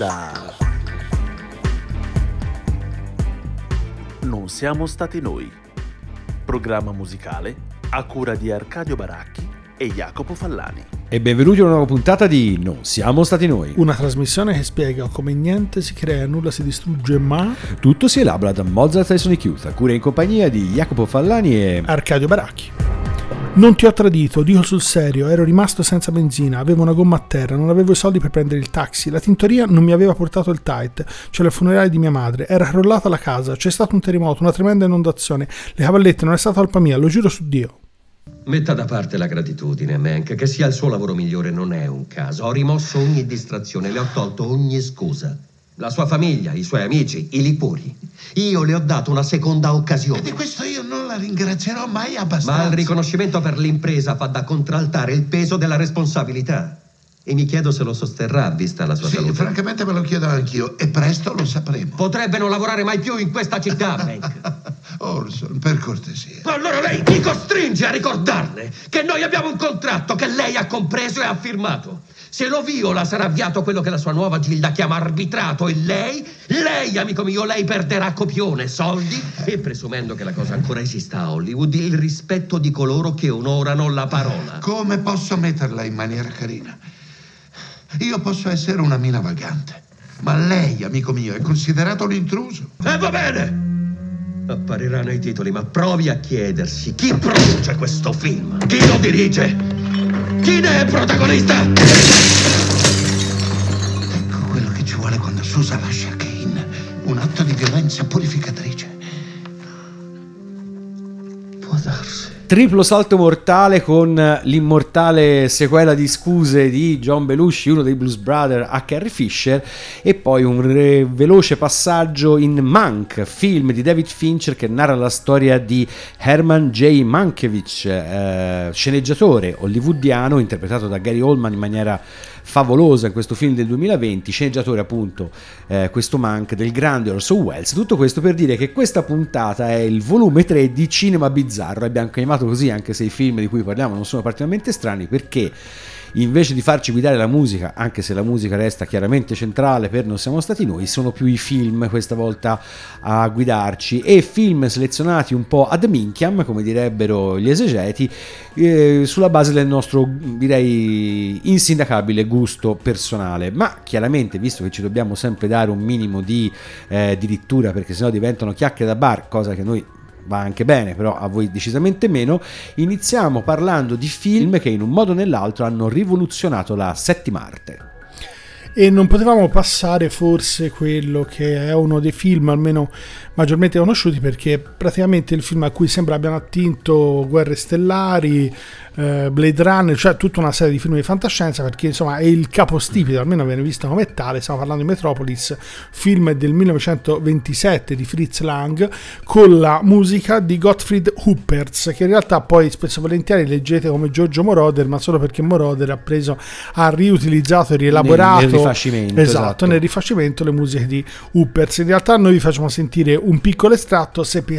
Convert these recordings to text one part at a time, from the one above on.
Onda. Non siamo stati noi. Programma musicale a cura di Arcadio Baracchi e Jacopo Fallani. E benvenuti a una nuova puntata di Non siamo stati noi. Una trasmissione che spiega come niente si crea, nulla si distrugge, ma tutto si elabora da Mozart e Sonic Youth, a cura in compagnia di Jacopo Fallani e Arcadio Baracchi. Non ti ho tradito, dico sul serio, ero rimasto senza benzina, avevo una gomma a terra, non avevo i soldi per prendere il taxi, la tintoria non mi aveva portato il tight, cioè il funerale di mia madre, era crollata la casa, c'è stato un terremoto, una tremenda inondazione, le cavallette non è stata colpa mia, lo giuro su Dio. Metta da parte la gratitudine, Mank, che sia il suo lavoro migliore non è un caso, ho rimosso ogni distrazione, le ho tolto ogni scusa. La sua famiglia, i suoi amici, i liquori. Io le ho dato una seconda occasione. E di questo io non la ringrazierò mai abbastanza. Ma il riconoscimento per l'impresa fa da contraltare il peso della responsabilità. E mi chiedo se lo sosterrà, vista la sua salute. Sì, francamente me lo chiedo anch'io. E presto lo sapremo. Potrebbe non lavorare mai più in questa città, Mank. Orson, per cortesia. Ma allora lei mi costringe a ricordarle che noi abbiamo un contratto che lei ha compreso e ha firmato. Se lo viola sarà avviato quello che la sua nuova Gilda chiama arbitrato e lei, amico mio, lei perderà copione, soldi e, presumendo che la cosa ancora esista a Hollywood, il rispetto di coloro che onorano la parola. Come posso metterla in maniera carina? Io posso essere una mina vagante, ma lei, amico mio, è considerato un intruso. E va bene! Apparirà nei titoli, ma provi a chiedersi chi produce questo film, chi lo dirige. Chi ne è protagonista? Ecco quello che ci vuole quando si usa la Shakane, un atto di violenza purificatrice. Può darsi. Triplo salto mortale con l'immortale sequela di Scuse di John Belushi, uno dei Blues Brothers, a Carrie Fisher, e poi un veloce passaggio in Mank, film di David Fincher che narra la storia di Herman J. Mankiewicz, sceneggiatore hollywoodiano, interpretato da Gary Oldman in maniera favolosa in questo film del 2020, sceneggiatore appunto questo Mank del grande Orson Welles. Tutto questo per dire che questa puntata è il volume 3 di Cinema Bizzarro, abbiamo chiamato così anche se i film di cui parliamo non sono particolarmente strani, perché invece di farci guidare la musica, anche se la musica resta chiaramente centrale per Non siamo stati noi, sono più i film questa volta a guidarci, e film selezionati un po' ad minchiam, come direbbero gli esegeti, sulla base del nostro, direi, insindacabile gusto personale, ma chiaramente, visto che ci dobbiamo sempre dare un minimo di dirittura, perché sennò diventano chiacchiere da bar, cosa che noi va anche bene, però a voi decisamente meno, iniziamo parlando di film che in un modo o nell'altro hanno rivoluzionato la settima arte. E non potevamo passare forse quello che è uno dei film almeno maggiormente conosciuti, perché praticamente il film a cui sembra abbiano attinto Guerre Stellari, Blade Runner, cioè tutta una serie di film di fantascienza, perché insomma è il capostipite, almeno viene visto come tale. Stiamo parlando di Metropolis, film del 1927 di Fritz Lang, con la musica di Gottfried Huppertz, che in realtà poi spesso volentieri leggete come Giorgio Moroder, ma solo perché Moroder ha riutilizzato e rielaborato nel rifacimento, esatto, nel rifacimento le musiche di Huppertz. In realtà noi vi facciamo sentire un piccolo estratto, se vi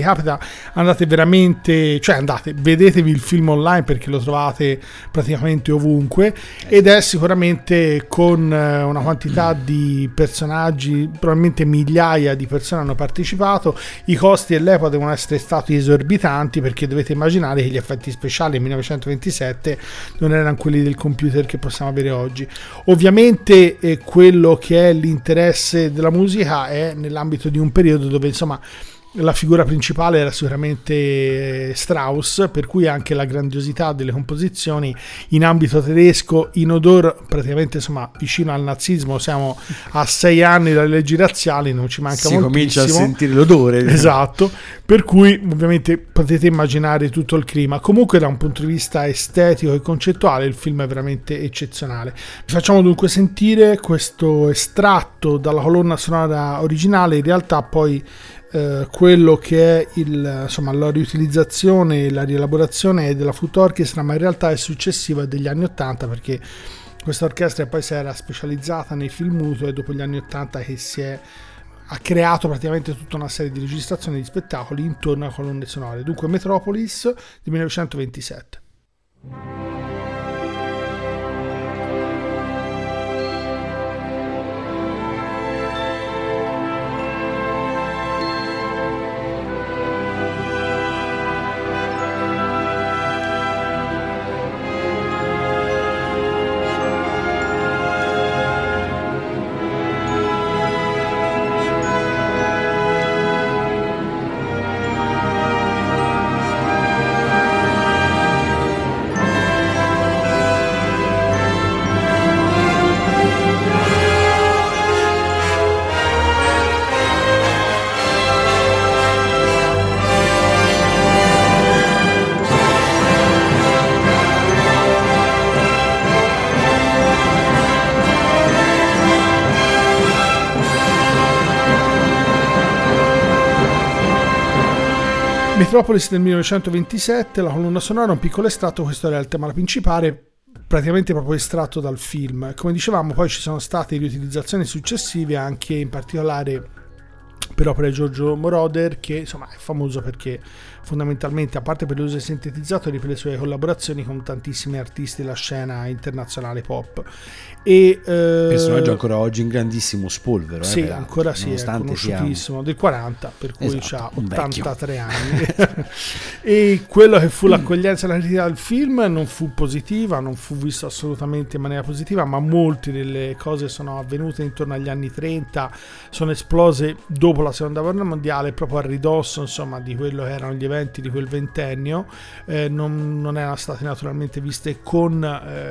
capita andate veramente, cioè andate, vedetevi il film online, perché lo trovate praticamente ovunque, ed è sicuramente, con una quantità di personaggi, probabilmente migliaia di persone hanno partecipato, i costi dell'epoca devono essere stati esorbitanti, perché dovete immaginare che gli effetti speciali nel 1927 non erano quelli del computer che possiamo avere oggi. Ovviamente quello che è l'interesse della musica è nell'ambito di un periodo dove insomma la figura principale era sicuramente Strauss, per cui anche la grandiosità delle composizioni in ambito tedesco, in odor praticamente insomma vicino al nazismo, siamo a 6 anni dalle leggi razziali, non ci manca moltissimo, si comincia a sentire l'odore, esatto, per cui ovviamente potete immaginare tutto il clima. Comunque da un punto di vista estetico e concettuale il film è veramente eccezionale. Vi facciamo dunque sentire questo estratto dalla colonna sonora originale, in realtà poi quello che è la riutilizzazione e la rielaborazione della Foot Orchestra, ma in realtà è successiva, degli anni 80, perché questa orchestra poi si era specializzata nei film muto, e dopo gli anni 80 che si ha creato praticamente tutta una serie di registrazioni di spettacoli intorno a colonne sonore. Dunque Metropolis di 1927. Metropolis del 1927, la colonna sonora, un piccolo estratto, questo era il tema principale, praticamente proprio estratto dal film. Come dicevamo, poi ci sono state riutilizzazioni successive, anche in particolare per opera di Giorgio Moroder, che insomma è famoso perché fondamentalmente, a parte per l'uso dei sintetizzatori, per le sue collaborazioni con tantissimi artisti della scena internazionale pop, e personaggio ancora oggi in grandissimo spolvero, sì, peraltro, ancora sì, è conosciutissimo, siamo... del 40, per cui esatto, c'ha 83 anni. E quello che fu l'accoglienza alla critica del film non fu positiva, non fu visto assolutamente in maniera positiva, ma molte delle cose sono avvenute intorno agli anni 30, sono esplose dopo la seconda guerra mondiale, proprio a ridosso insomma di quello che erano gli eventi di quel ventennio, non erano state naturalmente viste con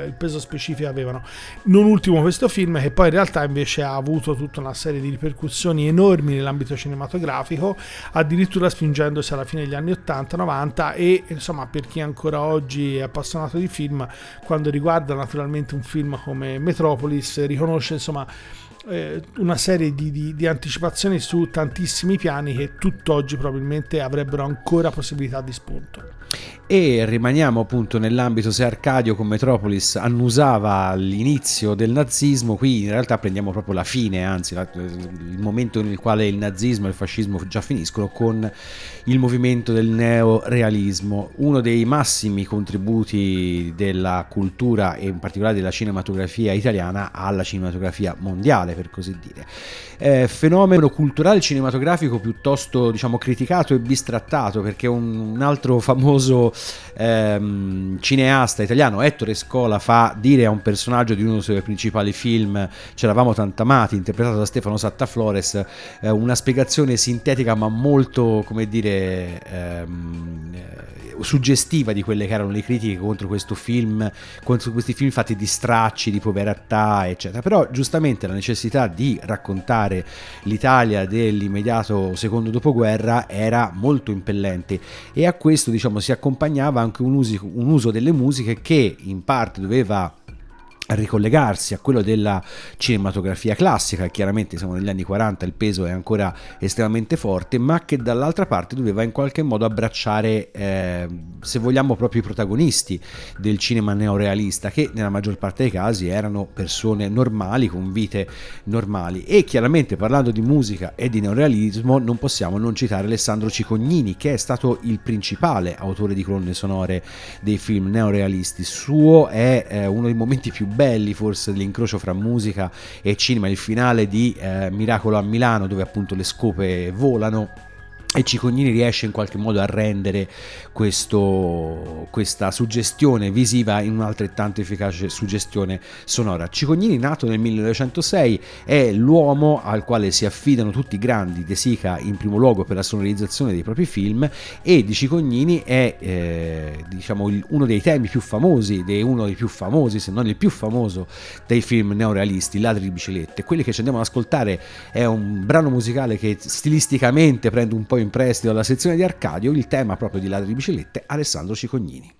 il peso specifico avevano. Non ultimo questo film, che poi in realtà invece ha avuto tutta una serie di ripercussioni enormi nell'ambito cinematografico, addirittura spingendosi alla fine degli anni 80-90, e insomma per chi ancora oggi è appassionato di film, quando riguarda naturalmente un film come Metropolis, riconosce insomma una serie di anticipazioni su tantissimi piani che tutt'oggi probabilmente avrebbero ancora possibilità di spunto. E rimaniamo appunto nell'ambito, se Arcadio con Metropolis annusava l'inizio del nazismo, qui in realtà prendiamo proprio la fine, anzi il momento nel quale il nazismo e il fascismo già finiscono, con il movimento del neorealismo, uno dei massimi contributi della cultura e in particolare della cinematografia italiana alla cinematografia mondiale, per così dire. Fenomeno culturale cinematografico piuttosto, diciamo, criticato e bistrattato, perché un altro famoso cineasta italiano, Ettore Scola, fa dire a un personaggio di uno dei suoi principali film, C'eravamo tant'amati, interpretato da Stefano Sattaflores, una spiegazione sintetica ma molto, come dire, suggestiva di quelle che erano le critiche contro questo film, contro questi film fatti di stracci, di povertà, eccetera. Però giustamente la necessità di raccontare l'Italia dell'immediato secondo dopoguerra era molto impellente, e a questo, diciamo, si accompagnava anche un uso delle musiche che in parte doveva ricollegarsi a quello della cinematografia classica. Chiaramente siamo negli anni 40, il peso è ancora estremamente forte, ma che dall'altra parte doveva in qualche modo abbracciare, se vogliamo, proprio i protagonisti del cinema neorealista, che nella maggior parte dei casi erano persone normali, con vite normali. E chiaramente, parlando di musica e di neorealismo, non possiamo non citare Alessandro Cicognini, che è stato il principale autore di colonne sonore dei film neorealisti. Suo è uno dei momenti più belli, forse, dell'incrocio fra musica e cinema, il finale di Miracolo a Milano, dove appunto le scope volano e Cicognini riesce in qualche modo a rendere questa suggestione visiva in un'altrettanto efficace suggestione sonora. Cicognini, nato nel 1906, è l'uomo al quale si affidano tutti i grandi, De Sica in primo luogo, per la sonorizzazione dei propri film, e di Cicognini è diciamo uno dei temi più famosi, uno dei più famosi, se non il più famoso, dei film neorealisti, Ladri di biciclette. Quelli che ci andiamo ad ascoltare è un brano musicale che stilisticamente prende un po' in prestito alla sezione di Arcadio, il tema proprio di Ladri di biciclette, Alessandro Cicognini.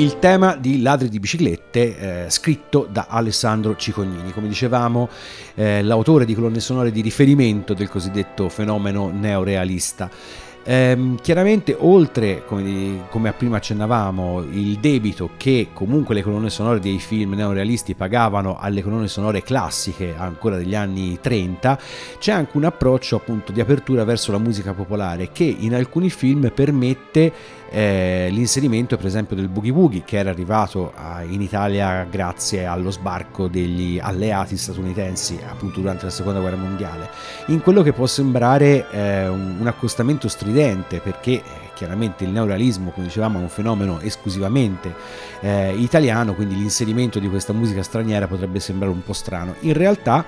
Il tema di Ladri di biciclette, scritto da Alessandro Cicognini, come dicevamo, l'autore di colonne sonore di riferimento del cosiddetto fenomeno neorealista. Chiaramente, oltre, come prima accennavamo, il debito che comunque le colonne sonore dei film neorealisti pagavano alle colonne sonore classiche ancora degli anni 30, c'è anche un approccio appunto di apertura verso la musica popolare che in alcuni film permette l'inserimento per esempio del Boogie Woogie, che era arrivato in Italia grazie allo sbarco degli alleati statunitensi appunto durante la seconda guerra mondiale, in quello che può sembrare un accostamento stridente, perché chiaramente il neorealismo, come dicevamo, è un fenomeno esclusivamente italiano, quindi l'inserimento di questa musica straniera potrebbe sembrare un po' strano. In realtà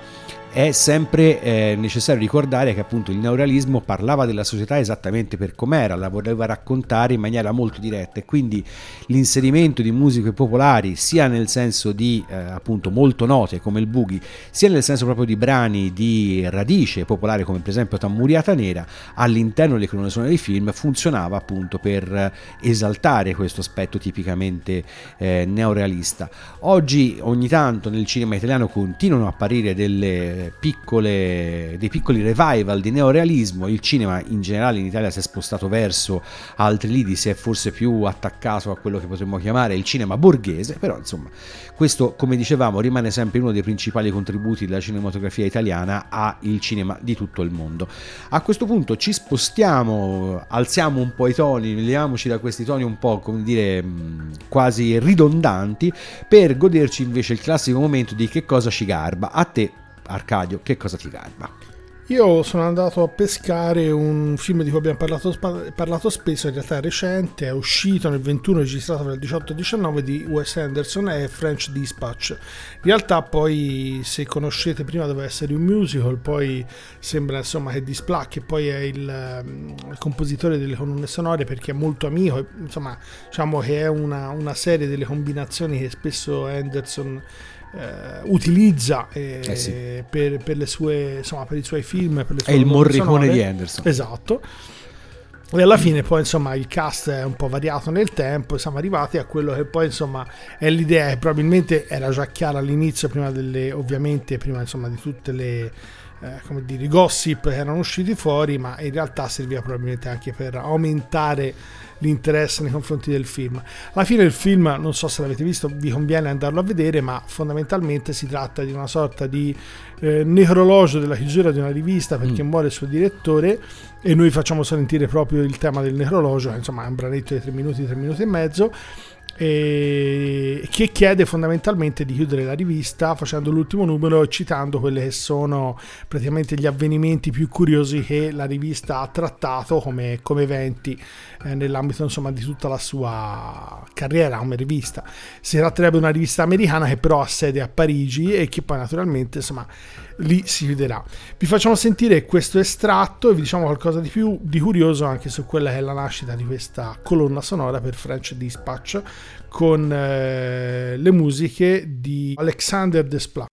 è sempre necessario ricordare che appunto il neorealismo parlava della società esattamente per com'era, la voleva raccontare in maniera molto diretta, e quindi l'inserimento di musiche popolari, sia nel senso di appunto molto note come il boogie, sia nel senso proprio di brani di radice popolare come per esempio Tamburiata Nera, all'interno delle colonne sonore dei film funzionava appunto per esaltare questo aspetto tipicamente neorealista. Oggi ogni tanto nel cinema italiano continuano a apparire dei piccoli revival di neorealismo. Il cinema in generale in Italia si è spostato verso altri lidi, si è forse più attaccato a quello che potremmo chiamare il cinema borghese, però insomma questo, come dicevamo, rimane sempre uno dei principali contributi della cinematografia italiana al cinema di tutto il mondo. A questo punto ci spostiamo, alziamo un po' i toni, leviamoci da questi toni un po', come dire, quasi ridondanti, per goderci invece il classico momento di che cosa ci garba. A te, Arcadio, che cosa ti garba? Io sono andato a pescare un film di cui abbiamo parlato spesso, in realtà è recente, è uscito nel 21, registrato nel 18-19, di Wes Anderson, è French Dispatch. In realtà poi, se conoscete, prima doveva essere un musical, poi sembra insomma che Desplat, che poi è il compositore delle colonne sonore, perché è molto amico, e, insomma, diciamo che è una serie delle combinazioni che spesso Anderson utilizza sì, per le sue, insomma, per i suoi film, per le sue, è il Morricone di Anderson, esatto. E alla fine poi insomma il cast è un po' variato nel tempo, siamo arrivati a quello che poi insomma è l'idea che probabilmente era già chiara all'inizio, prima insomma di tutte le come dire, i gossip che erano usciti fuori, ma in realtà serviva probabilmente anche per aumentare l'interesse nei confronti del film. Alla fine il film, non so se l'avete visto, vi conviene andarlo a vedere, ma fondamentalmente si tratta di una sorta di necrologio della chiusura di una rivista, perché muore il suo direttore e noi facciamo sentire proprio il tema del necrologio, che insomma è un branetto di 3 minuti e mezzo, e che chiede fondamentalmente di chiudere la rivista facendo l'ultimo numero, citando quelle che sono praticamente gli avvenimenti più curiosi che la rivista ha trattato come eventi nell'ambito insomma di tutta la sua carriera come rivista. Si tratterebbe di una rivista americana che però ha sede a Parigi e che poi naturalmente insomma lì si chiuderà. Vi facciamo sentire questo estratto e vi diciamo qualcosa di più di curioso anche su quella che è la nascita di questa colonna sonora per French Dispatch, con le musiche di Alexandre Desplat.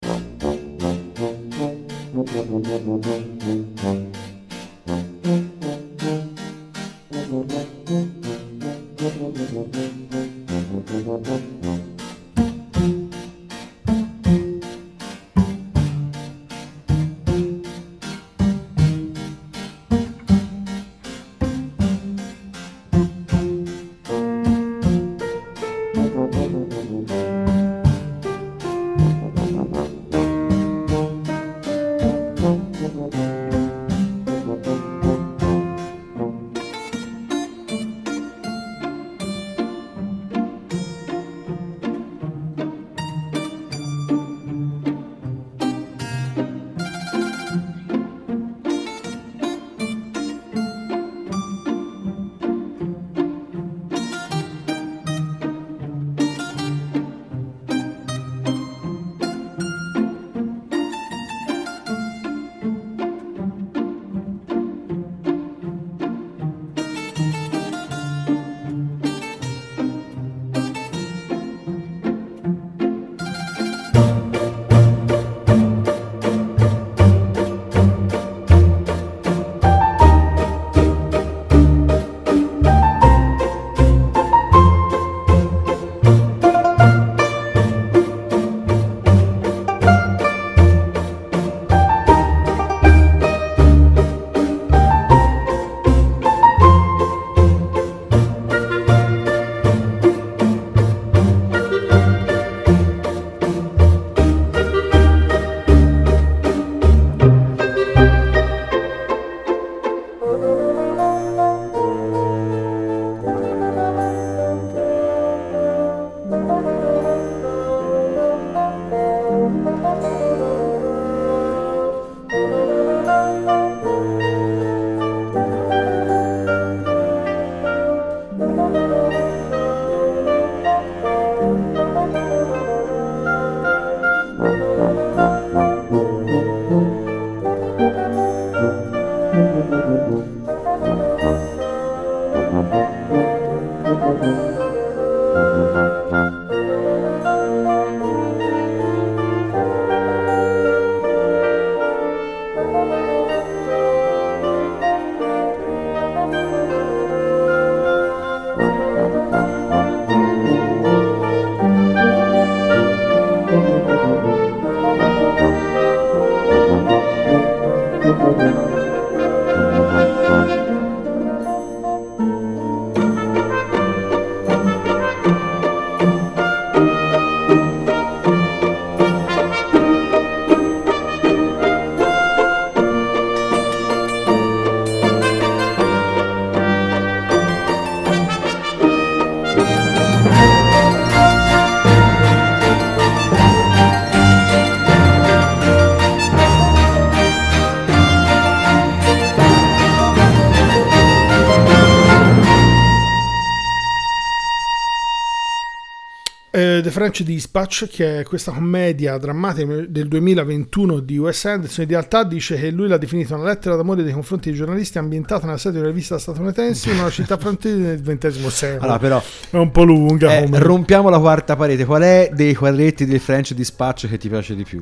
The French Dispatch, che è questa commedia drammatica del 2021 di Wes Anderson, in realtà dice che lui l'ha definita una lettera d'amore nei confronti dei giornalisti, ambientata nella sede di una rivista statunitense in una città frontiera del XX secolo. Allora, però, è un po' lunga. Rompiamo la quarta parete. Qual è dei quadretti del French Dispatch che ti piace di più?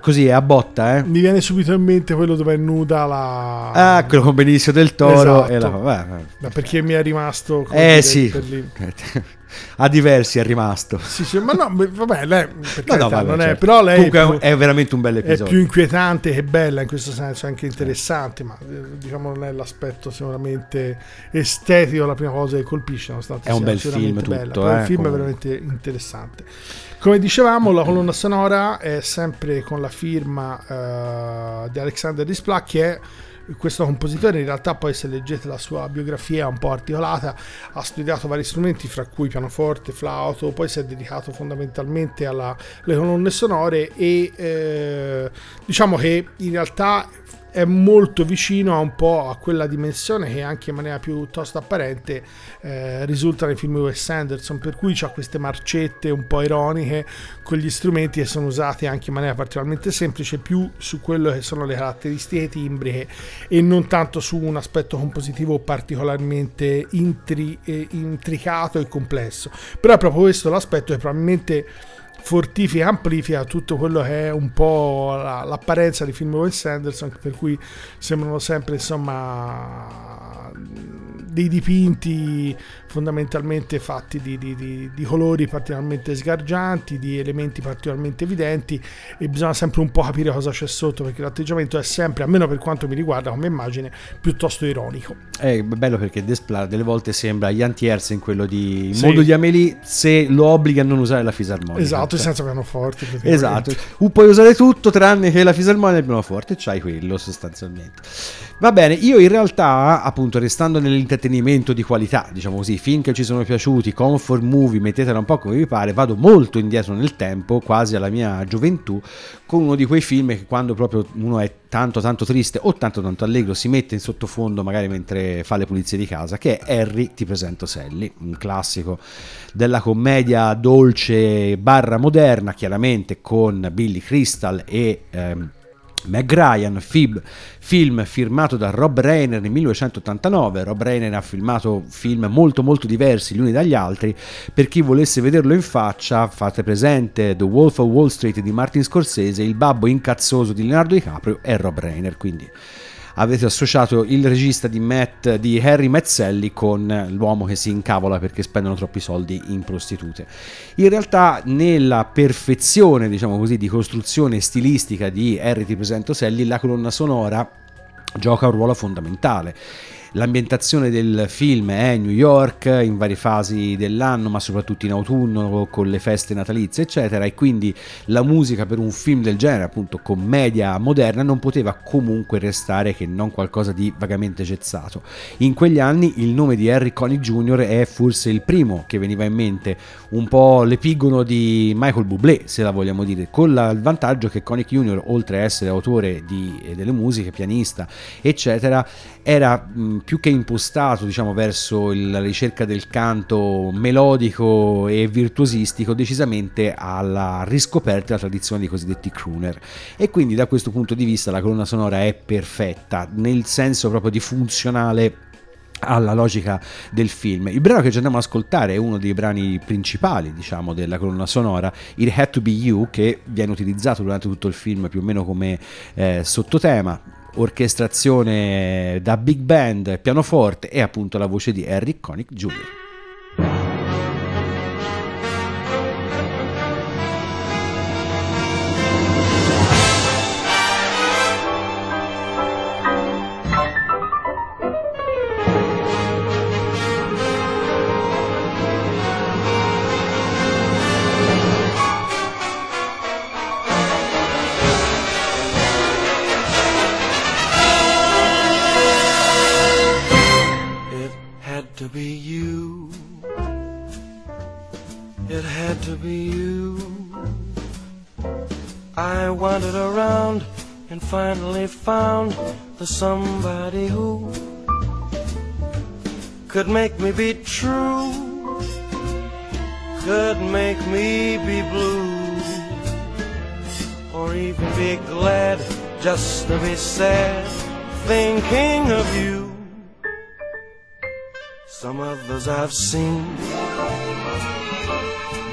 Così è a botta, eh? Mi viene subito in mente quello dove è nuda la... Ah, quello con Benicio del Toro. Esatto. E ma perché mi è rimasto... sì, per lì. A diversi è rimasto. Sì, ma no, vabbè, lei vabbè, non certo. È, però lei comunque è veramente un bel episodio. È più inquietante che bella in questo senso, è anche interessante, ma diciamo non è l'aspetto sicuramente estetico la prima cosa che colpisce, nonostante è un bel film tutto, però il film è veramente interessante. Come dicevamo, la colonna sonora è sempre con la firma di Alexandre Desplat, che è questo compositore. In realtà poi, se leggete la sua biografia un po' articolata, ha studiato vari strumenti, fra cui pianoforte, flauto, poi si è dedicato fondamentalmente alle colonne sonore e diciamo che in realtà è molto vicino a un po' a quella dimensione che anche in maniera piuttosto apparente risulta nei film di Wes Anderson, per cui c'ha queste marcette un po' ironiche con gli strumenti che sono usati anche in maniera particolarmente semplice, più su quello che sono le caratteristiche timbriche e non tanto su un aspetto compositivo particolarmente intricato e complesso. Però è proprio questo l'aspetto che probabilmente fortifica e amplifica tutto quello che è un po' l'apparenza di film Wes Anderson, per cui sembrano sempre, insomma, dei dipinti fondamentalmente fatti di colori particolarmente sgargianti, di elementi particolarmente evidenti, e bisogna sempre un po' capire cosa c'è sotto, perché l'atteggiamento è sempre, almeno per quanto mi riguarda come immagine, piuttosto ironico. È bello perché Desplat delle volte sembra Jan Tiersen in quello di Il mondo di Amélie, se lo obbliga a non usare la fisarmonica. Esatto. Senza pianoforte, esatto, puoi usare tutto tranne che la fisarmonica e il pianoforte, c'hai quello sostanzialmente. Va bene, io in realtà, appunto, restando nell'intrattenimento di qualità, diciamo così, film che ci sono piaciuti, comfort movie, mettetela un po' come vi pare, vado molto indietro nel tempo, quasi alla mia gioventù, con uno di quei film che quando proprio uno è tanto triste o tanto allegro si mette in sottofondo magari mentre fa le pulizie di casa, che è Harry ti presento Sally, un classico della commedia dolce barra moderna, chiaramente con Billy Crystal e Meg Ryan. Film firmato da Rob Reiner nel 1989. Rob Reiner ha filmato film molto diversi gli uni dagli altri. Per chi volesse vederlo in faccia, fate presente The Wolf of Wall Street di Martin Scorsese, il babbo incazzoso di Leonardo DiCaprio e Rob Reiner, quindi avete associato il regista di Harry Met Sally con l'uomo che si incavola perché spendono troppi soldi in prostitute. In realtà, nella perfezione, diciamo così, di costruzione stilistica di Harry ti presento Sally, la colonna sonora gioca un ruolo fondamentale. L'ambientazione del film è New York in varie fasi dell'anno, ma soprattutto in autunno con le feste natalizie eccetera, e quindi la musica per un film del genere, appunto commedia moderna, non poteva comunque restare che non qualcosa di vagamente gezzato. In quegli anni il nome di Harry Connick Jr. è forse il primo che veniva in mente, un po' l'epigono di Michael Bublé, se la vogliamo dire, con il vantaggio che Connick Jr., oltre a essere autore delle musiche, pianista eccetera, era più che impostato, diciamo, verso la ricerca del canto melodico e virtuosistico, decisamente alla riscoperta della tradizione dei cosiddetti crooner. E quindi da questo punto di vista la colonna sonora è perfetta, nel senso proprio di funzionale alla logica del film. Il brano che ci andiamo ad ascoltare è uno dei brani principali, diciamo, della colonna sonora, It Had to Be You, che viene utilizzato durante tutto il film più o meno come sottotema. Orchestrazione da big band, pianoforte e appunto la voce di Harry Connick Jr. Finally found the somebody who could make me be true, could make me be blue, or even be glad just to be sad thinking of you. Some others I've seen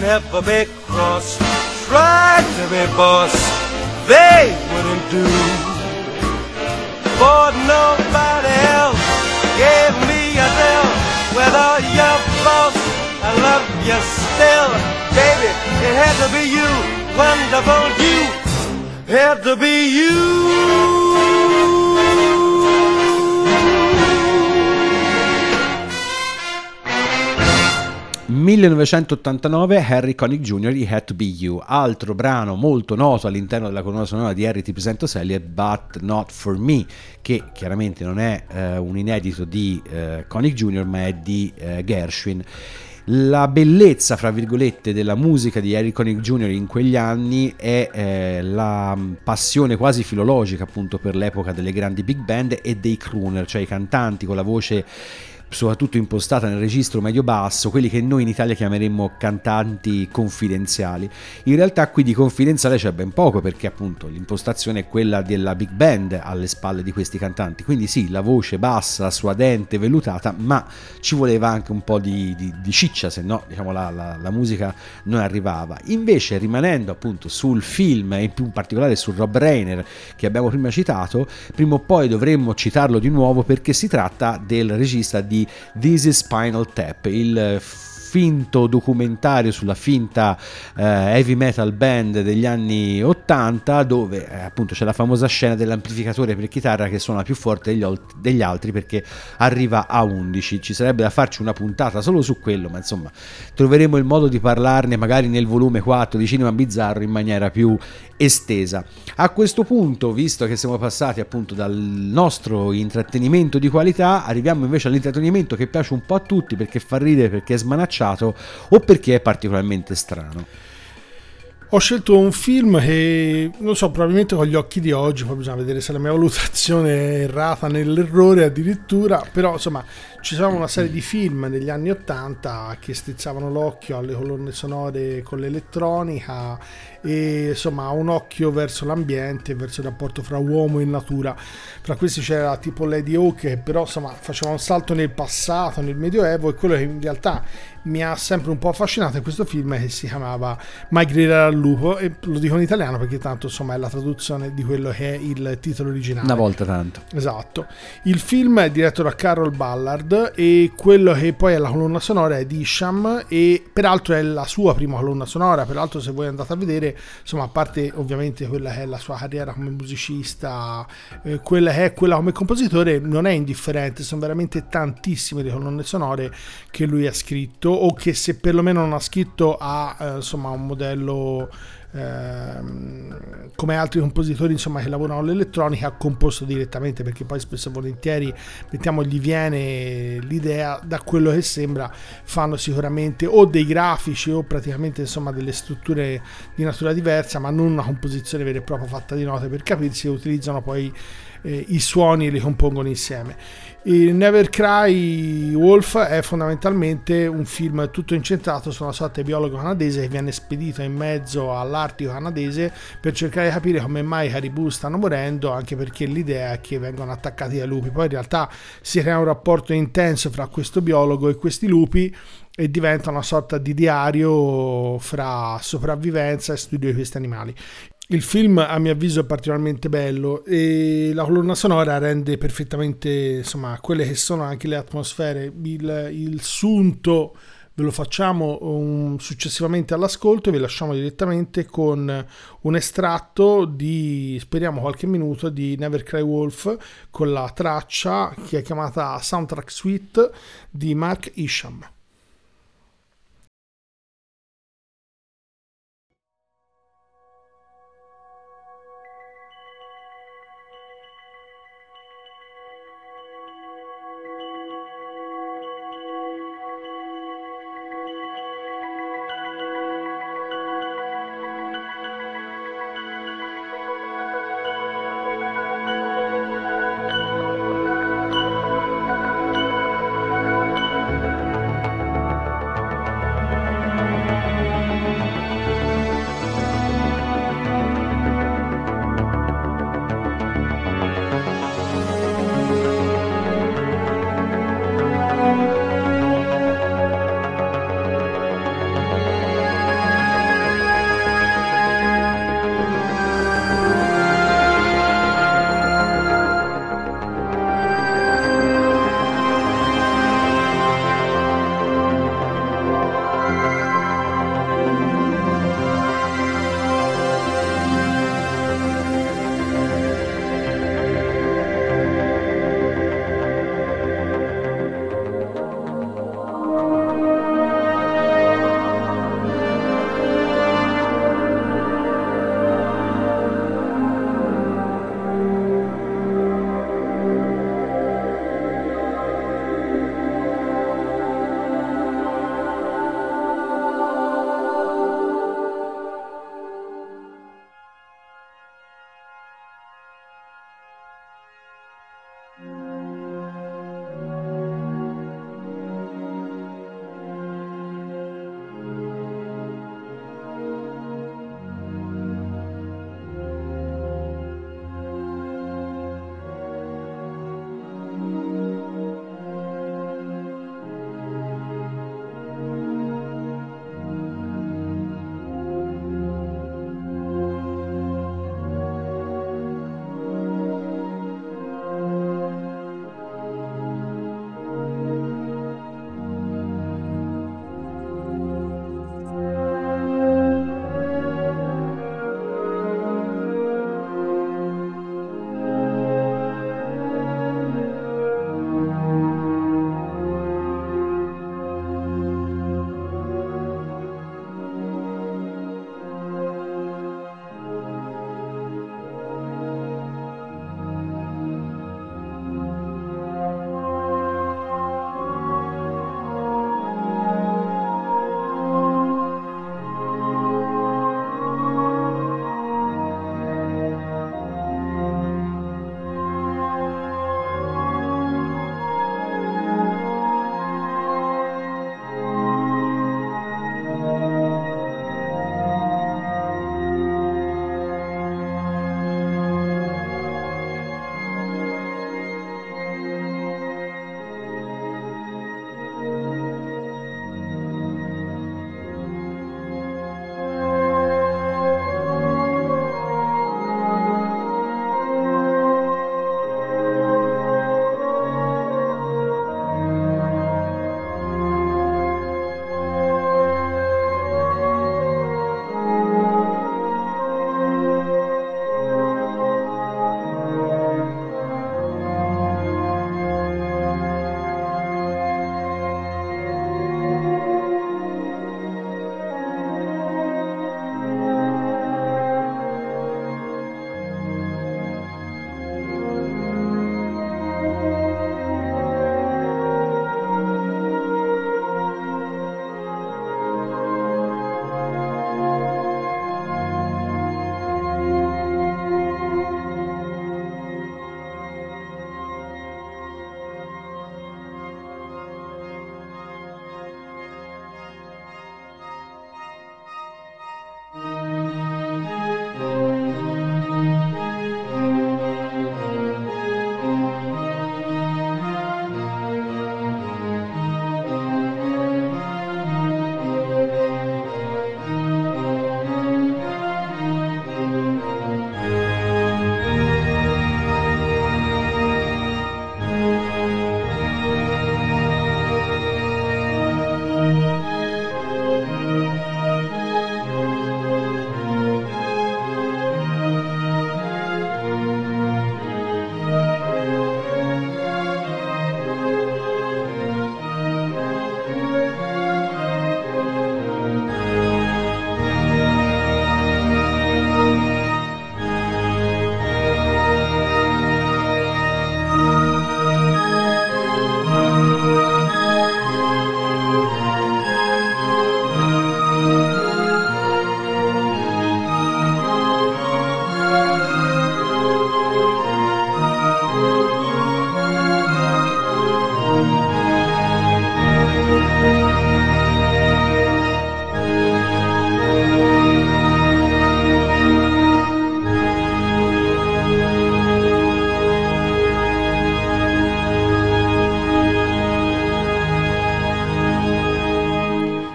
Never be cross, try to be boss, they wouldn't do, for nobody else gave me a thrill. With all your faults, I love you still. Baby, it had to be you, wonderful you, had to be you. (1989) Harry Connick Jr. di Had to Be You, altro brano molto noto all'interno della colonna sonora di Harry Ti Presento Sally è But Not For Me, che chiaramente non è un inedito di Connick Jr. ma è di Gershwin. La bellezza, fra virgolette, della musica di Harry Connick Jr. in quegli anni è la passione quasi filologica appunto per l'epoca delle grandi big band e dei crooner, cioè i cantanti con la voce soprattutto impostata nel registro medio-basso, quelli che noi in Italia chiameremmo cantanti confidenziali. In realtà qui di confidenziale c'è ben poco, perché appunto l'impostazione è quella della big band alle spalle di questi cantanti, quindi sì, la voce bassa, suadente, vellutata, ma ci voleva anche un po' di ciccia, se no diciamo la musica non arrivava. Invece, rimanendo appunto sul film e in particolare su Rob Reiner, che abbiamo prima citato, prima o poi dovremmo citarlo di nuovo, perché si tratta del regista di This Is Spinal Tap, il finto documentario sulla finta heavy metal band degli anni 80, dove appunto c'è la famosa scena dell'amplificatore per chitarra che suona più forte degli altri perché arriva a 11. Ci sarebbe da farci una puntata solo su quello, ma insomma troveremo il modo di parlarne magari nel volume 4 di Cinema Bizzarro in maniera più estesa. A questo punto, visto che siamo passati appunto dal nostro intrattenimento di qualità, arriviamo invece all'intrattenimento che piace un po' a tutti, perché fa ridere, perché è smanacciato o perché è particolarmente strano. Ho scelto un film che, non so, probabilmente con gli occhi di oggi, poi bisogna vedere se la mia valutazione è errata, nell'errore addirittura, però insomma ci sono una serie di film negli anni 80 che strizzavano l'occhio alle colonne sonore con l'elettronica e insomma un occhio verso l'ambiente, verso il rapporto fra uomo e natura. Fra questi c'era tipo Lady Hawk, che però insomma faceva un salto nel passato, nel Medioevo, e quello che in realtà mi ha sempre un po' affascinato in questo film, che si chiamava Mai Gridare al Lupo, e lo dico in italiano perché tanto insomma è la traduzione di quello che è il titolo originale. Una volta tanto. Esatto. Il film è diretto da Carroll Ballard e quello che poi è la colonna sonora è di Isham, e peraltro è la sua prima colonna sonora. Peraltro, se voi andate a vedere, insomma, a parte ovviamente quella che è la sua carriera come musicista, quella che è quella come compositore, non è indifferente. Sono veramente tantissime le colonne sonore che lui ha scritto, o che se perlomeno non ha scritto ha insomma un modello come altri compositori insomma che lavorano all'elettronica, ha composto direttamente, perché poi spesso e volentieri gli viene l'idea da quello che sembra, fanno sicuramente o dei grafici o praticamente insomma delle strutture di natura diversa, ma non una composizione vera e propria fatta di note per capirsi, e utilizzano poi i suoni li compongono insieme. Il Never Cry Wolf è fondamentalmente un film tutto incentrato su una sorta di biologo canadese che viene spedito in mezzo all'Artico canadese per cercare di capire come mai i caribù stanno morendo, anche perché l'idea è che vengano attaccati dai lupi. Poi in realtà si crea un rapporto intenso fra questo biologo e questi lupi e diventa una sorta di diario fra sopravvivenza e studio di questi animali. Il film a mio avviso è particolarmente bello e la colonna sonora rende perfettamente, insomma, quelle che sono anche le atmosfere. Il sunto ve lo facciamo successivamente all'ascolto e vi lasciamo direttamente con un estratto di, speriamo, qualche minuto di Never Cry Wolf con la traccia che è chiamata Soundtrack Suite di Mark Isham.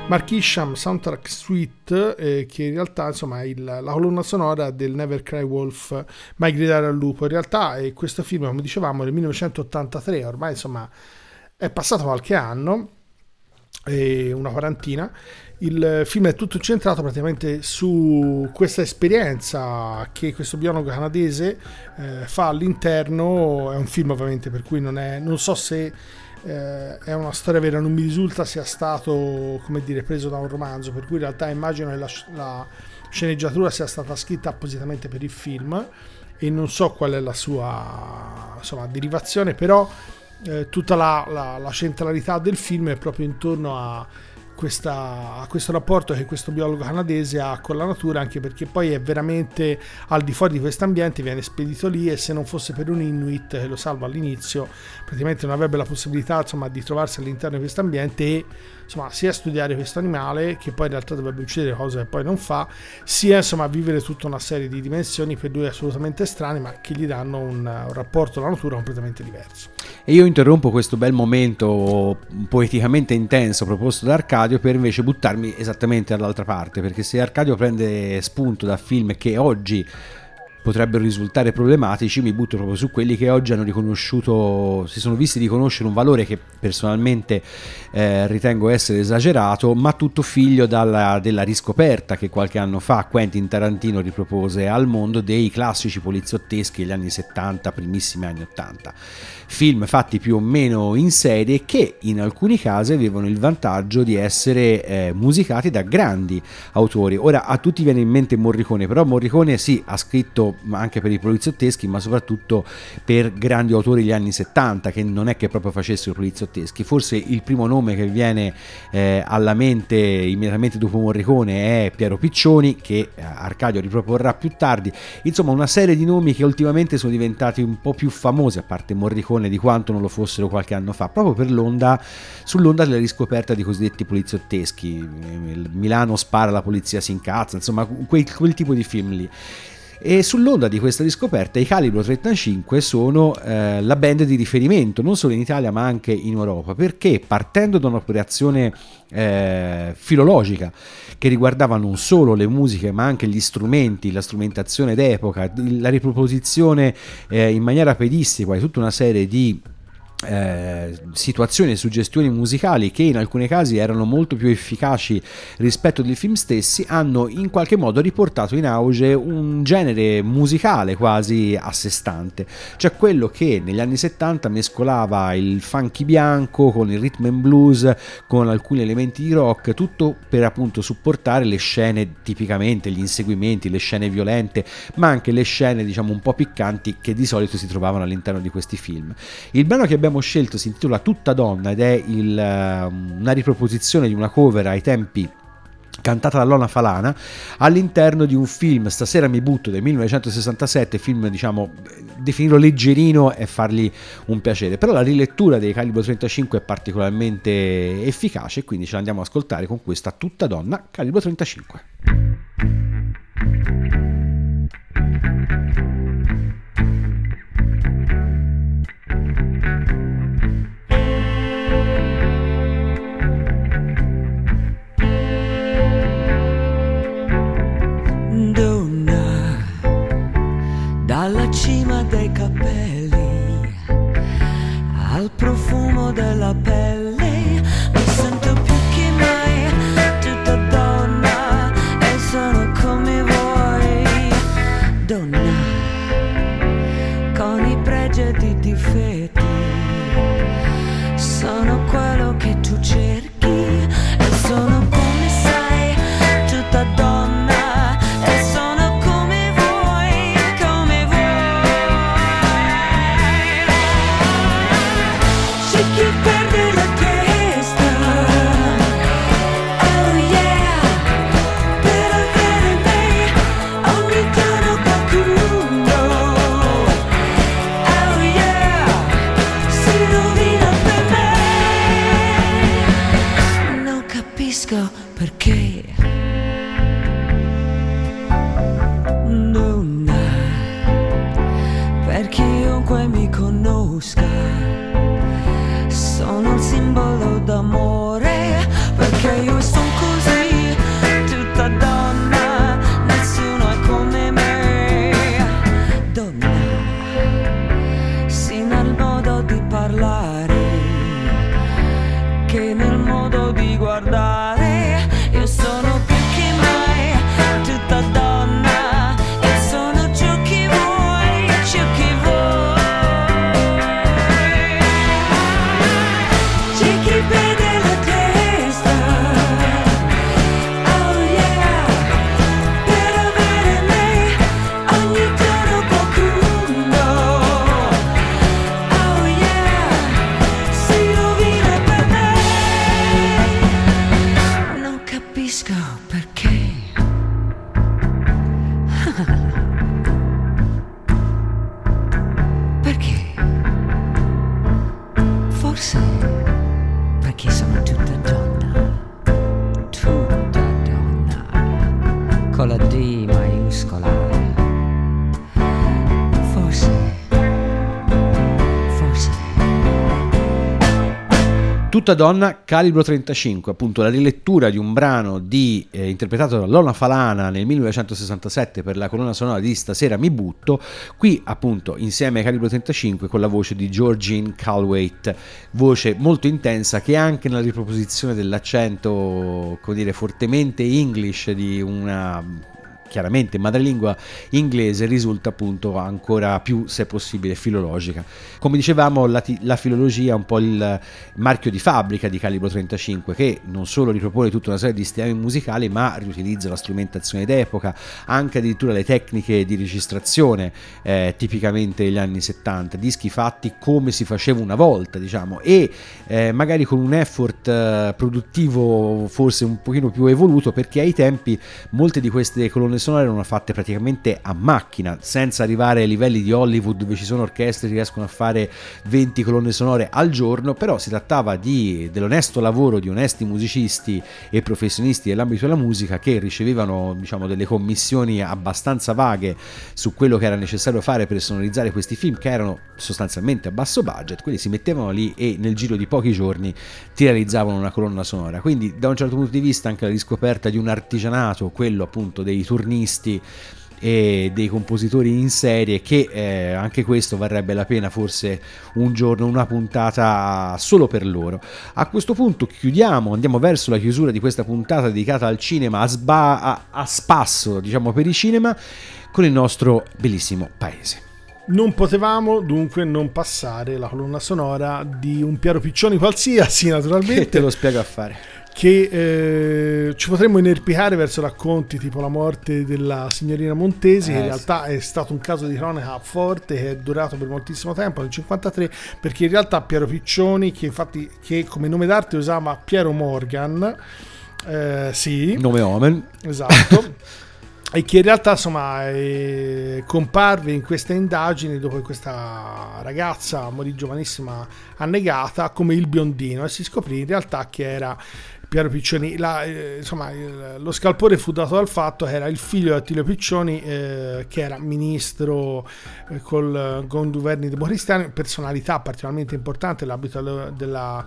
Mark Isham Soundtrack Suite, che in realtà insomma è la colonna sonora del Never Cry Wolf, Mai Gridare al Lupo. In realtà questo film, come dicevamo, del 1983, ormai insomma è passato qualche anno, una quarantina. Il film è tutto incentrato praticamente su questa esperienza che questo biologo canadese fa all'interno. È un film ovviamente, per cui non so se è una storia vera, non mi risulta sia stato, come dire, preso da un romanzo, per cui in realtà immagino che la sceneggiatura sia stata scritta appositamente per il film, e non so qual è la sua, insomma, derivazione, però tutta la centralità del film è proprio intorno a questo rapporto che questo biologo canadese ha con la natura, anche perché poi è veramente al di fuori di questo ambiente, viene spedito lì, e se non fosse per un Inuit che lo salva all'inizio praticamente non avrebbe la possibilità, insomma, di trovarsi all'interno di questo ambiente e, insomma, sia studiare questo animale, che poi in realtà dovrebbe uccidere, cose che poi non fa, sia, insomma, vivere tutta una serie di dimensioni per lui assolutamente strane, ma che gli danno un rapporto alla natura completamente diverso. E io interrompo questo bel momento poeticamente intenso proposto da Arcadio per invece buttarmi esattamente dall'altra parte, perché se Arcadio prende spunto da film che oggi potrebbero risultare problematici, mi butto proprio su quelli che oggi hanno riconosciuto, si sono visti riconoscere un valore che personalmente ritengo essere esagerato, ma tutto figlio della riscoperta che qualche anno fa Quentin Tarantino ripropose al mondo dei classici poliziotteschi degli anni 70, primissimi anni 80. Film fatti più o meno in serie, che in alcuni casi avevano il vantaggio di essere musicati da grandi autori. Ora a tutti viene in mente Morricone, però Morricone sì, ha scritto anche per i poliziotteschi, ma soprattutto per grandi autori degli anni 70 che non è che proprio facessero poliziotteschi. Forse il primo nome che viene alla mente immediatamente dopo Morricone è Piero Piccioni, che Arcadio riproporrà più tardi. Insomma, una serie di nomi che ultimamente sono diventati un po' più famosi, a parte Morricone, di quanto non lo fossero qualche anno fa, proprio per sull'onda della riscoperta di cosiddetti poliziotteschi. Milano spara, la polizia si incazza, insomma quel tipo di film lì. E sull'onda di questa riscoperta i Calibro 35 sono la band di riferimento non solo in Italia ma anche in Europa, perché partendo da un'operazione filologica che riguardava non solo le musiche ma anche gli strumenti, la strumentazione d'epoca, la riproposizione in maniera pedissequa di tutta una serie di situazioni e suggestioni musicali che in alcuni casi erano molto più efficaci rispetto ai film stessi, hanno in qualche modo riportato in auge un genere musicale quasi a sé stante, cioè quello che negli anni 70 mescolava il funky bianco con il rhythm and blues, con alcuni elementi di rock, tutto per appunto supportare le scene, tipicamente gli inseguimenti, le scene violente, ma anche le scene, diciamo, un po' piccanti che di solito si trovavano all'interno di questi film. Il brano che abbiamo scelto si intitola Tutta Donna ed è una riproposizione di una cover ai tempi cantata da Lola Falana all'interno di un film, Stasera mi butto, del 1967, film, diciamo, definirlo leggerino è fargli un piacere, però la rilettura dei Calibro 35 è particolarmente efficace, quindi ce l'andiamo ad ascoltare con questa Tutta Donna, Calibro 35. Dalla cima dei capelli al profumo della pelle, mi sento più che mai tutta donna e sono come vuoi. Donna con i pregi ed i difetti, sono quello che tu cerchi e sono come sai tutta donna. Perché donna, per chiunque mi conosca sono un simbolo d'amore, perché io sono piccola D maiuscola. Forse. Tutta donna, Calibro 35, appunto la rilettura di un brano di interpretato da Lola Falana nel 1967 per la colonna sonora di Stasera mi butto, qui appunto insieme a Calibro 35 con la voce di Georgine Calwaite, voce molto intensa che anche nella riproposizione dell'accento, come dire, fortemente English di una chiaramente madrelingua inglese risulta appunto ancora più, se possibile, filologica. Come dicevamo, la filologia è un po' il marchio di fabbrica di Calibro 35, che non solo ripropone tutta una serie di stilemi musicali, ma riutilizza la strumentazione d'epoca, anche addirittura le tecniche di registrazione tipicamente degli anni 70, dischi fatti come si faceva una volta, diciamo, e magari con un effort produttivo forse un pochino più evoluto, perché ai tempi molte di queste colonne sonore erano fatte praticamente a macchina, senza arrivare ai livelli di Hollywood dove ci sono orchestre che riescono a fare 20 colonne sonore al giorno, però si trattava dell'onesto lavoro di onesti musicisti e professionisti dell'ambito della musica che ricevevano, diciamo, delle commissioni abbastanza vaghe su quello che era necessario fare per sonorizzare questi film, che erano sostanzialmente a basso budget, quindi si mettevano lì e nel giro di pochi giorni ti realizzavano una colonna sonora. Quindi da un certo punto di vista anche la riscoperta di un artigianato, quello appunto dei turnisti e dei compositori in serie, che anche questo varrebbe la pena forse un giorno una puntata solo per loro. A questo punto chiudiamo, andiamo verso la chiusura di questa puntata dedicata al cinema a spasso, diciamo, per i cinema, con il nostro bellissimo paese. Non potevamo dunque non passare la colonna sonora di un Piero Piccioni qualsiasi, naturalmente, che te lo spiego a fare, che ci potremmo inerpicare verso racconti tipo la morte della signorina Montesi, che in realtà è stato un caso di cronaca forte che è durato per moltissimo tempo, nel 1953, perché in realtà Piero Piccioni, che infatti che come nome d'arte usava Piero Morgan, sì, nome omen, esatto, e che in realtà insomma comparve in questa indagine dopo che questa ragazza morì giovanissima annegata come il biondino, e si scoprì in realtà che era Piero Piccioni. Insomma, lo scalpore fu dato dal fatto che era il figlio di Attilio Piccioni, che era ministro con governi democristiani, personalità particolarmente importante nell'ambito della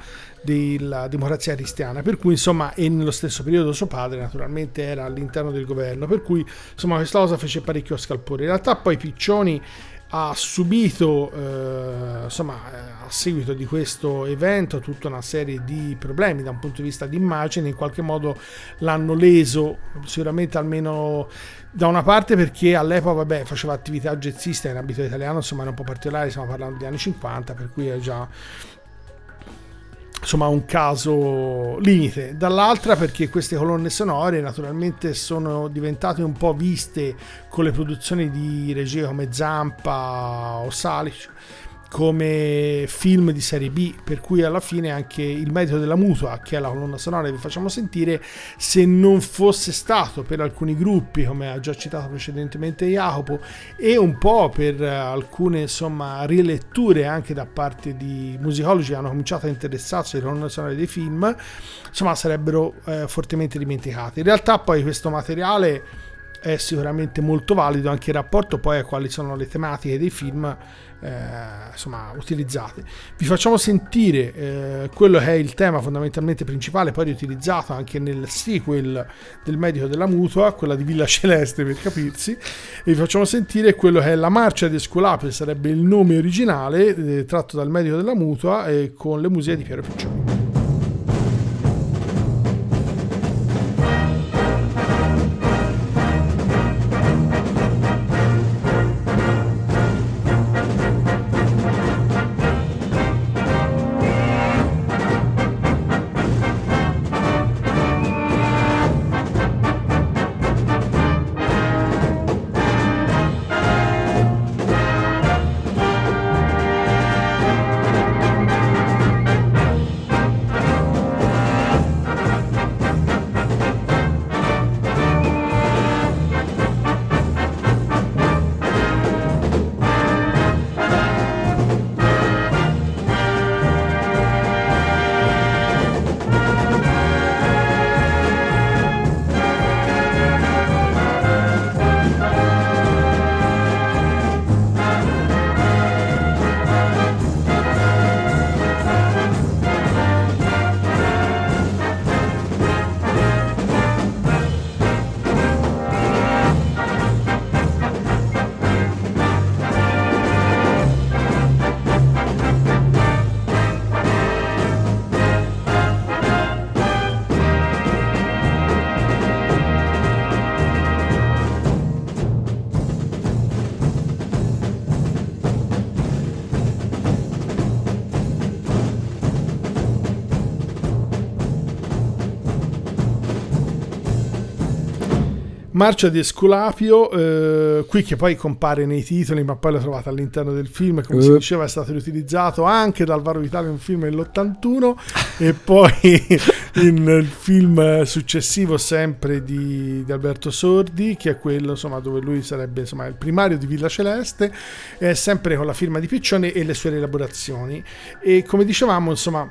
democrazia cristiana, per cui insomma, e nello stesso periodo suo padre naturalmente era all'interno del governo, per cui insomma questa cosa fece parecchio scalpore. In realtà poi Piccioni ha subito a seguito di questo evento tutta una serie di problemi da un punto di vista di immagine, in qualche modo l'hanno leso sicuramente, almeno da una parte perché all'epoca faceva attività jazzista in ambito italiano, insomma era un po' particolare, stiamo parlando degli anni 50, per cui è già insomma un caso limite, dall'altra perché queste colonne sonore naturalmente sono diventate un po' viste con le produzioni di regia come Zampa o Salic come film di serie B, per cui alla fine anche il Medico della Mutua, che è la colonna sonora che vi facciamo sentire, se non fosse stato per alcuni gruppi come ha già citato precedentemente Jacopo, e un po' per alcune insomma riletture anche da parte di musicologi che hanno cominciato a interessarsi alle colonne sonore dei film, insomma sarebbero fortemente dimenticate. In realtà poi questo materiale è sicuramente molto valido anche in rapporto poi a quali sono le tematiche dei film utilizzate. Vi facciamo sentire quello che è il tema fondamentalmente principale, poi riutilizzato anche nel sequel del Medico della Mutua, quella di Villa Celeste per capirsi, e vi facciamo sentire quello che è la marcia di Esculape, sarebbe il nome originale, tratto dal Medico della Mutua, con le musiche di Piero Piccioni. Marcia di Esculapio, qui che poi compare nei titoli ma poi l'ho trovata all'interno del film, come si diceva è stato riutilizzato anche da Alvaro Vitale in un film dell'81 e poi nel film successivo sempre di Alberto Sordi, che è quello insomma dove lui sarebbe insomma il primario di Villa Celeste, sempre con la firma di Piccioni e le sue rielaborazioni. E come dicevamo insomma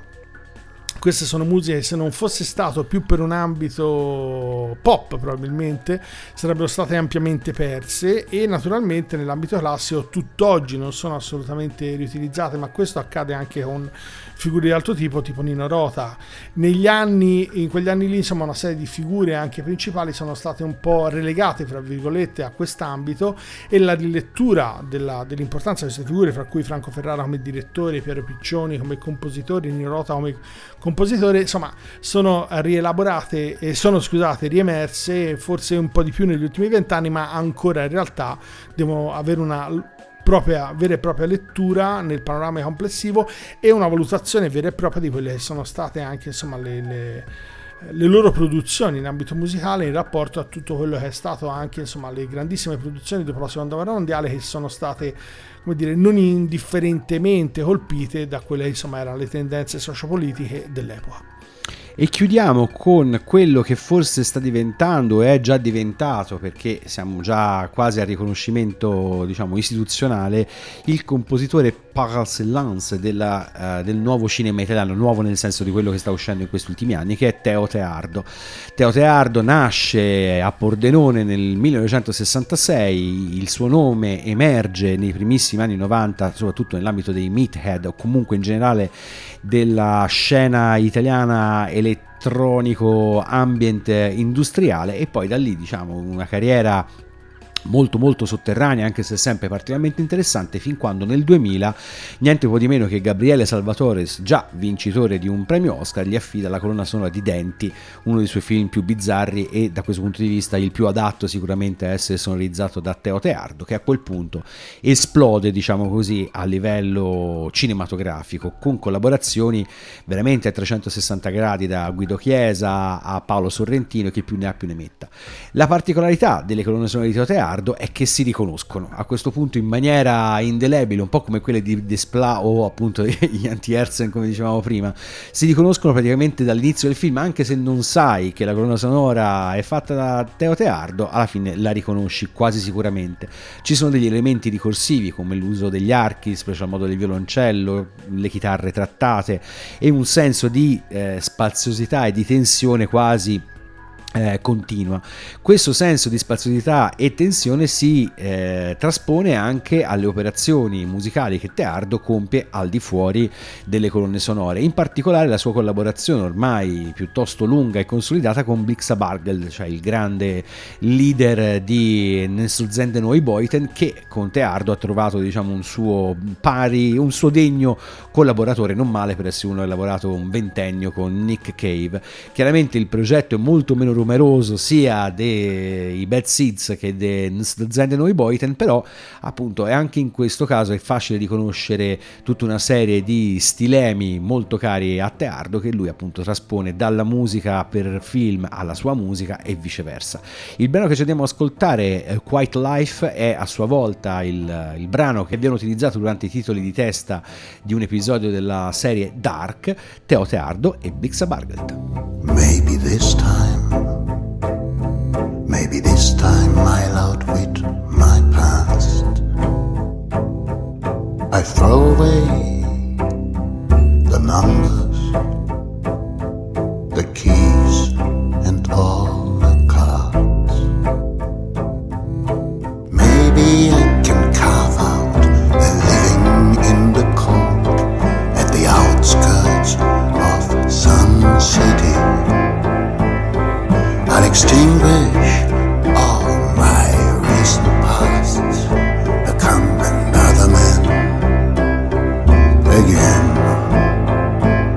queste sono musiche che se non fosse stato più per un ambito pop probabilmente sarebbero state ampiamente perse, e naturalmente nell'ambito classico tutt'oggi non sono assolutamente riutilizzate, ma questo accade anche con figure di altro tipo, tipo Nino Rota. Negli anni, in quegli anni lì insomma una serie di figure anche principali sono state un po' relegate fra virgolette a quest'ambito, e la rilettura dell'importanza di queste figure, fra cui Franco Ferrara come direttore, Piero Piccioni come compositore, Nino Rota come compositore, insomma sono rielaborate e sono riemerse forse un po' di più negli ultimi 20 anni, ma ancora in realtà devono avere una propria, vera e propria lettura nel panorama complessivo e una valutazione vera e propria di quelle che sono state anche insomma le loro produzioni in ambito musicale in rapporto a tutto quello che è stato anche insomma le grandissime produzioni dopo la seconda guerra mondiale, che sono state come dire non indifferentemente colpite da quelle insomma erano le tendenze sociopolitiche dell'epoca. E chiudiamo con quello che forse sta diventando, è già diventato perché siamo già quasi al riconoscimento diciamo istituzionale, il compositore par excellence del nuovo cinema italiano, nuovo nel senso di quello che sta uscendo in questi ultimi anni, che è Teo Teardo. Teo Teardo nasce a Pordenone nel 1966, il suo nome emerge nei primissimi anni 90 soprattutto nell'ambito dei Meathead o comunque in generale della scena italiana elettronico ambient industriale, e poi da lì diciamo una carriera molto molto sotterranea, anche se sempre particolarmente interessante, fin quando nel 2000 niente po' di meno che Gabriele Salvatore, già vincitore di un premio Oscar, gli affida la colonna sonora di Denti, uno dei suoi film più bizzarri e da questo punto di vista il più adatto sicuramente a essere sonorizzato da Teo Teardo, che a quel punto esplode diciamo così a livello cinematografico con collaborazioni veramente a 360 gradi, da Guido Chiesa a Paolo Sorrentino, che più ne ha più ne metta. La particolarità delle colonne sonore di Teo Teardo è che si riconoscono a questo punto in maniera indelebile, un po' come quelle di Desplat o appunto gli anti-Herzen come dicevamo prima, si riconoscono praticamente dall'inizio del film, anche se non sai che la colonna sonora è fatta da Teo Teardo, alla fine la riconosci quasi sicuramente. Ci sono degli elementi ricorsivi come l'uso degli archi, specie al modo del violoncello, le chitarre trattate e un senso di spaziosità e di tensione quasi continua. Questo senso di spaziosità e tensione si traspone anche alle operazioni musicali che Teardo compie al di fuori delle colonne sonore, in particolare la sua collaborazione ormai piuttosto lunga e consolidata con Blixa Bargeld, cioè il grande leader di Nessuzzende Noi Boiten, che con Teardo ha trovato diciamo un suo pari, un suo degno collaboratore, non male per essere uno che ha lavorato un 20ennio con Nick Cave. Chiaramente il progetto è molto meno numeroso sia dei Bad Seeds che dei Zende Noi Boiten, però appunto è anche in questo caso è facile riconoscere tutta una serie di stilemi molto cari a Teardo, che lui appunto traspone dalla musica per film alla sua musica e viceversa. Il brano che ci andiamo ad ascoltare, Quiet Life, è a sua volta il brano che abbiamo utilizzato durante i titoli di testa di un episodio della serie Dark, Teo Teardo e Blixa Bargeld. Maybe this time, maybe this time I'll outwit my past. I throw away the numbers, the keys and all the cards. Maybe I can carve out a living in the cold at the outskirts of some city. I'll extinguish all my recent pasts, become another man again,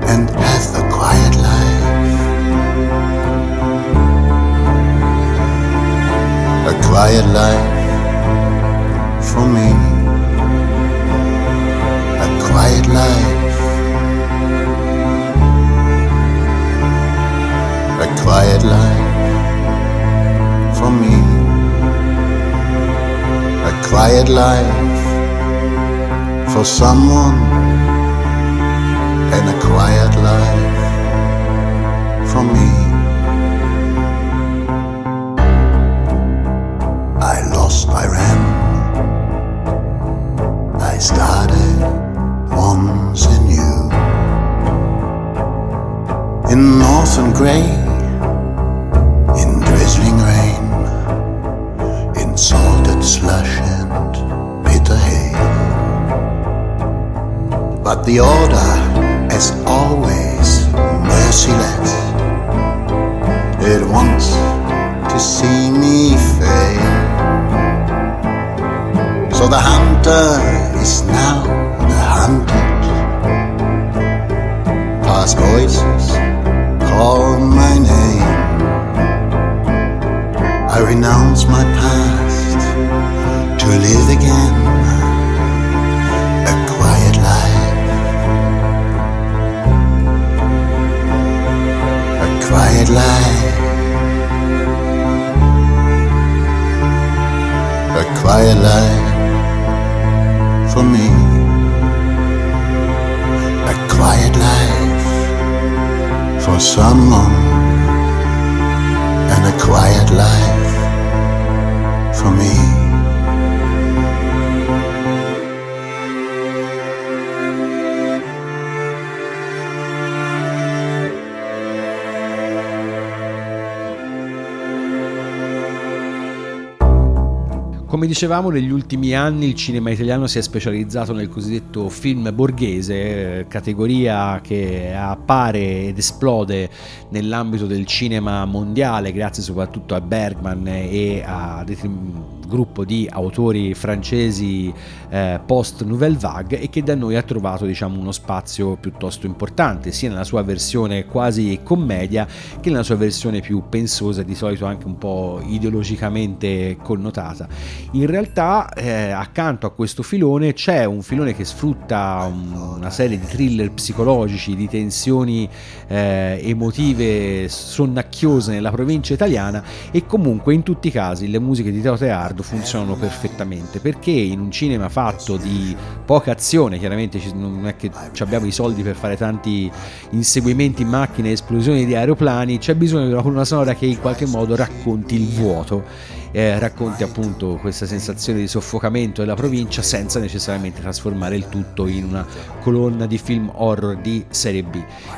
and have a quiet life. A quiet life for me, a quiet life, a quiet life for me. quiet life for someone and a quiet life for me. I lost, I ran, I started once in you, in northern grey, in drizzling rain, in salted slush and bitter hail. But the order, as always, merciless, it wants to see me fail. So the hunter is now the hunted. Past voices call my name. I renounce my past to live again a quiet life, a quiet life, a quiet life for me, a quiet life for someone, and a quiet life for me. Come dicevamo, negli ultimi anni il cinema italiano si è specializzato nel cosiddetto film borghese, categoria che appare ed esplode nell'ambito del cinema mondiale, grazie soprattutto a Bergman e a gruppo di autori francesi post Nouvelle Vague, e che da noi ha trovato, diciamo, uno spazio piuttosto importante, sia nella sua versione quasi commedia che nella sua versione più pensosa, di solito anche un po' ideologicamente connotata. In realtà accanto a questo filone c'è un filone che sfrutta una serie di thriller psicologici, di tensioni emotive sonnacchiose nella provincia italiana, e comunque in tutti i casi le musiche di Teo Teardo funzionano perfettamente, perché in un cinema fatto di poca azione, chiaramente non è che abbiamo i soldi per fare tanti inseguimenti in macchine, esplosioni di aeroplani, c'è bisogno di una colonna sonora che in qualche modo racconti il vuoto, racconti appunto questa sensazione di soffocamento della provincia senza necessariamente trasformare il tutto in una colonna di film horror di serie B.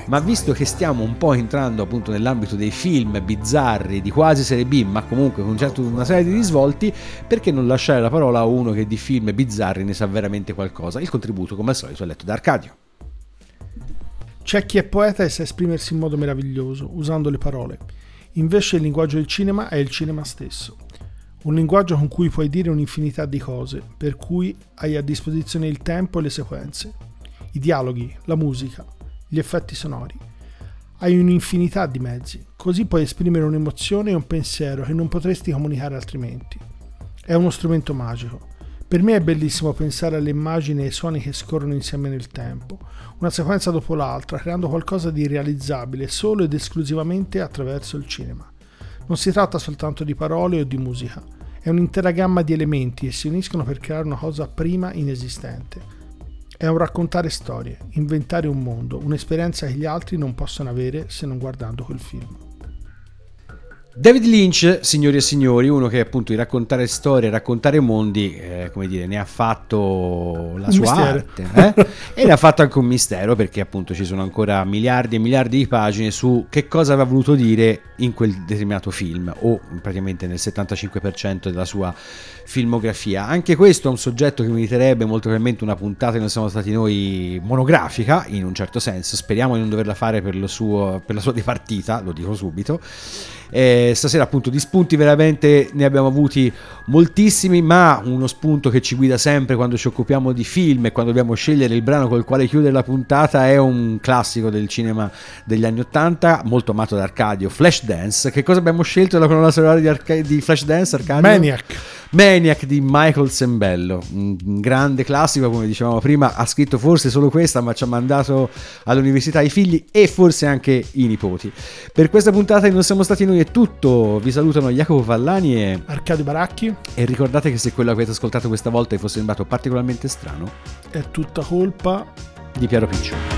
Ma visto che stiamo un po' entrando appunto nell'ambito dei film bizzarri di quasi serie B, ma comunque con una serie di risvolti, perché non lasciare la parola a uno che di film bizzarri ne sa veramente qualcosa? Il contributo, come al solito, è letto da Arcadio. C'è chi è poeta e sa esprimersi in modo meraviglioso, usando le parole. Invece il linguaggio del cinema è il cinema stesso. Un linguaggio con cui puoi dire un'infinità di cose, per cui hai a disposizione il tempo e le sequenze, i dialoghi, la musica, gli effetti sonori. Hai un'infinità di mezzi, così puoi esprimere un'emozione e un pensiero che non potresti comunicare altrimenti. È uno strumento magico. Per me è bellissimo pensare alle immagini e ai suoni che scorrono insieme nel tempo, una sequenza dopo l'altra, creando qualcosa di irrealizzabile solo ed esclusivamente attraverso il cinema. Non si tratta soltanto di parole o di musica, è un'intera gamma di elementi che si uniscono per creare una cosa prima inesistente. È un raccontare storie, inventare un mondo, un'esperienza che gli altri non possono avere se non guardando quel film. David Lynch, signori e signori, uno che appunto di raccontare storie, raccontare mondi, come dire, ne ha fatto la sua arte, e ne ha fatto anche un mistero, perché appunto ci sono ancora miliardi e miliardi di pagine su che cosa aveva voluto dire in quel determinato film, o praticamente nel 75% della sua filmografia. Anche questo è un soggetto che meriterebbe molto probabilmente una puntata che non siamo stati noi monografica, in un certo senso. Speriamo di non doverla fare per la sua dipartita, lo dico subito. Stasera appunto di spunti veramente ne abbiamo avuti moltissimi, ma uno spunto che ci guida sempre quando ci occupiamo di film e quando dobbiamo scegliere il brano col quale chiudere la puntata è un classico del cinema degli anni 80, molto amato da Arcadio, Flashdance. Che cosa abbiamo scelto della colonna sonora di Flashdance, Arcadio? Maniac. Maniac di Michael Sembello, un grande classico, come dicevamo prima, ha scritto forse solo questa, ma ci ha mandato all'università i figli e forse anche i nipoti. Per questa puntata Non siamo stati noi è tutto, vi salutano Jacopo Fallani e Arcadio Baracchi, e ricordate che se quello che avete ascoltato questa volta vi fosse sembrato particolarmente strano, è tutta colpa di Piero Piccioni.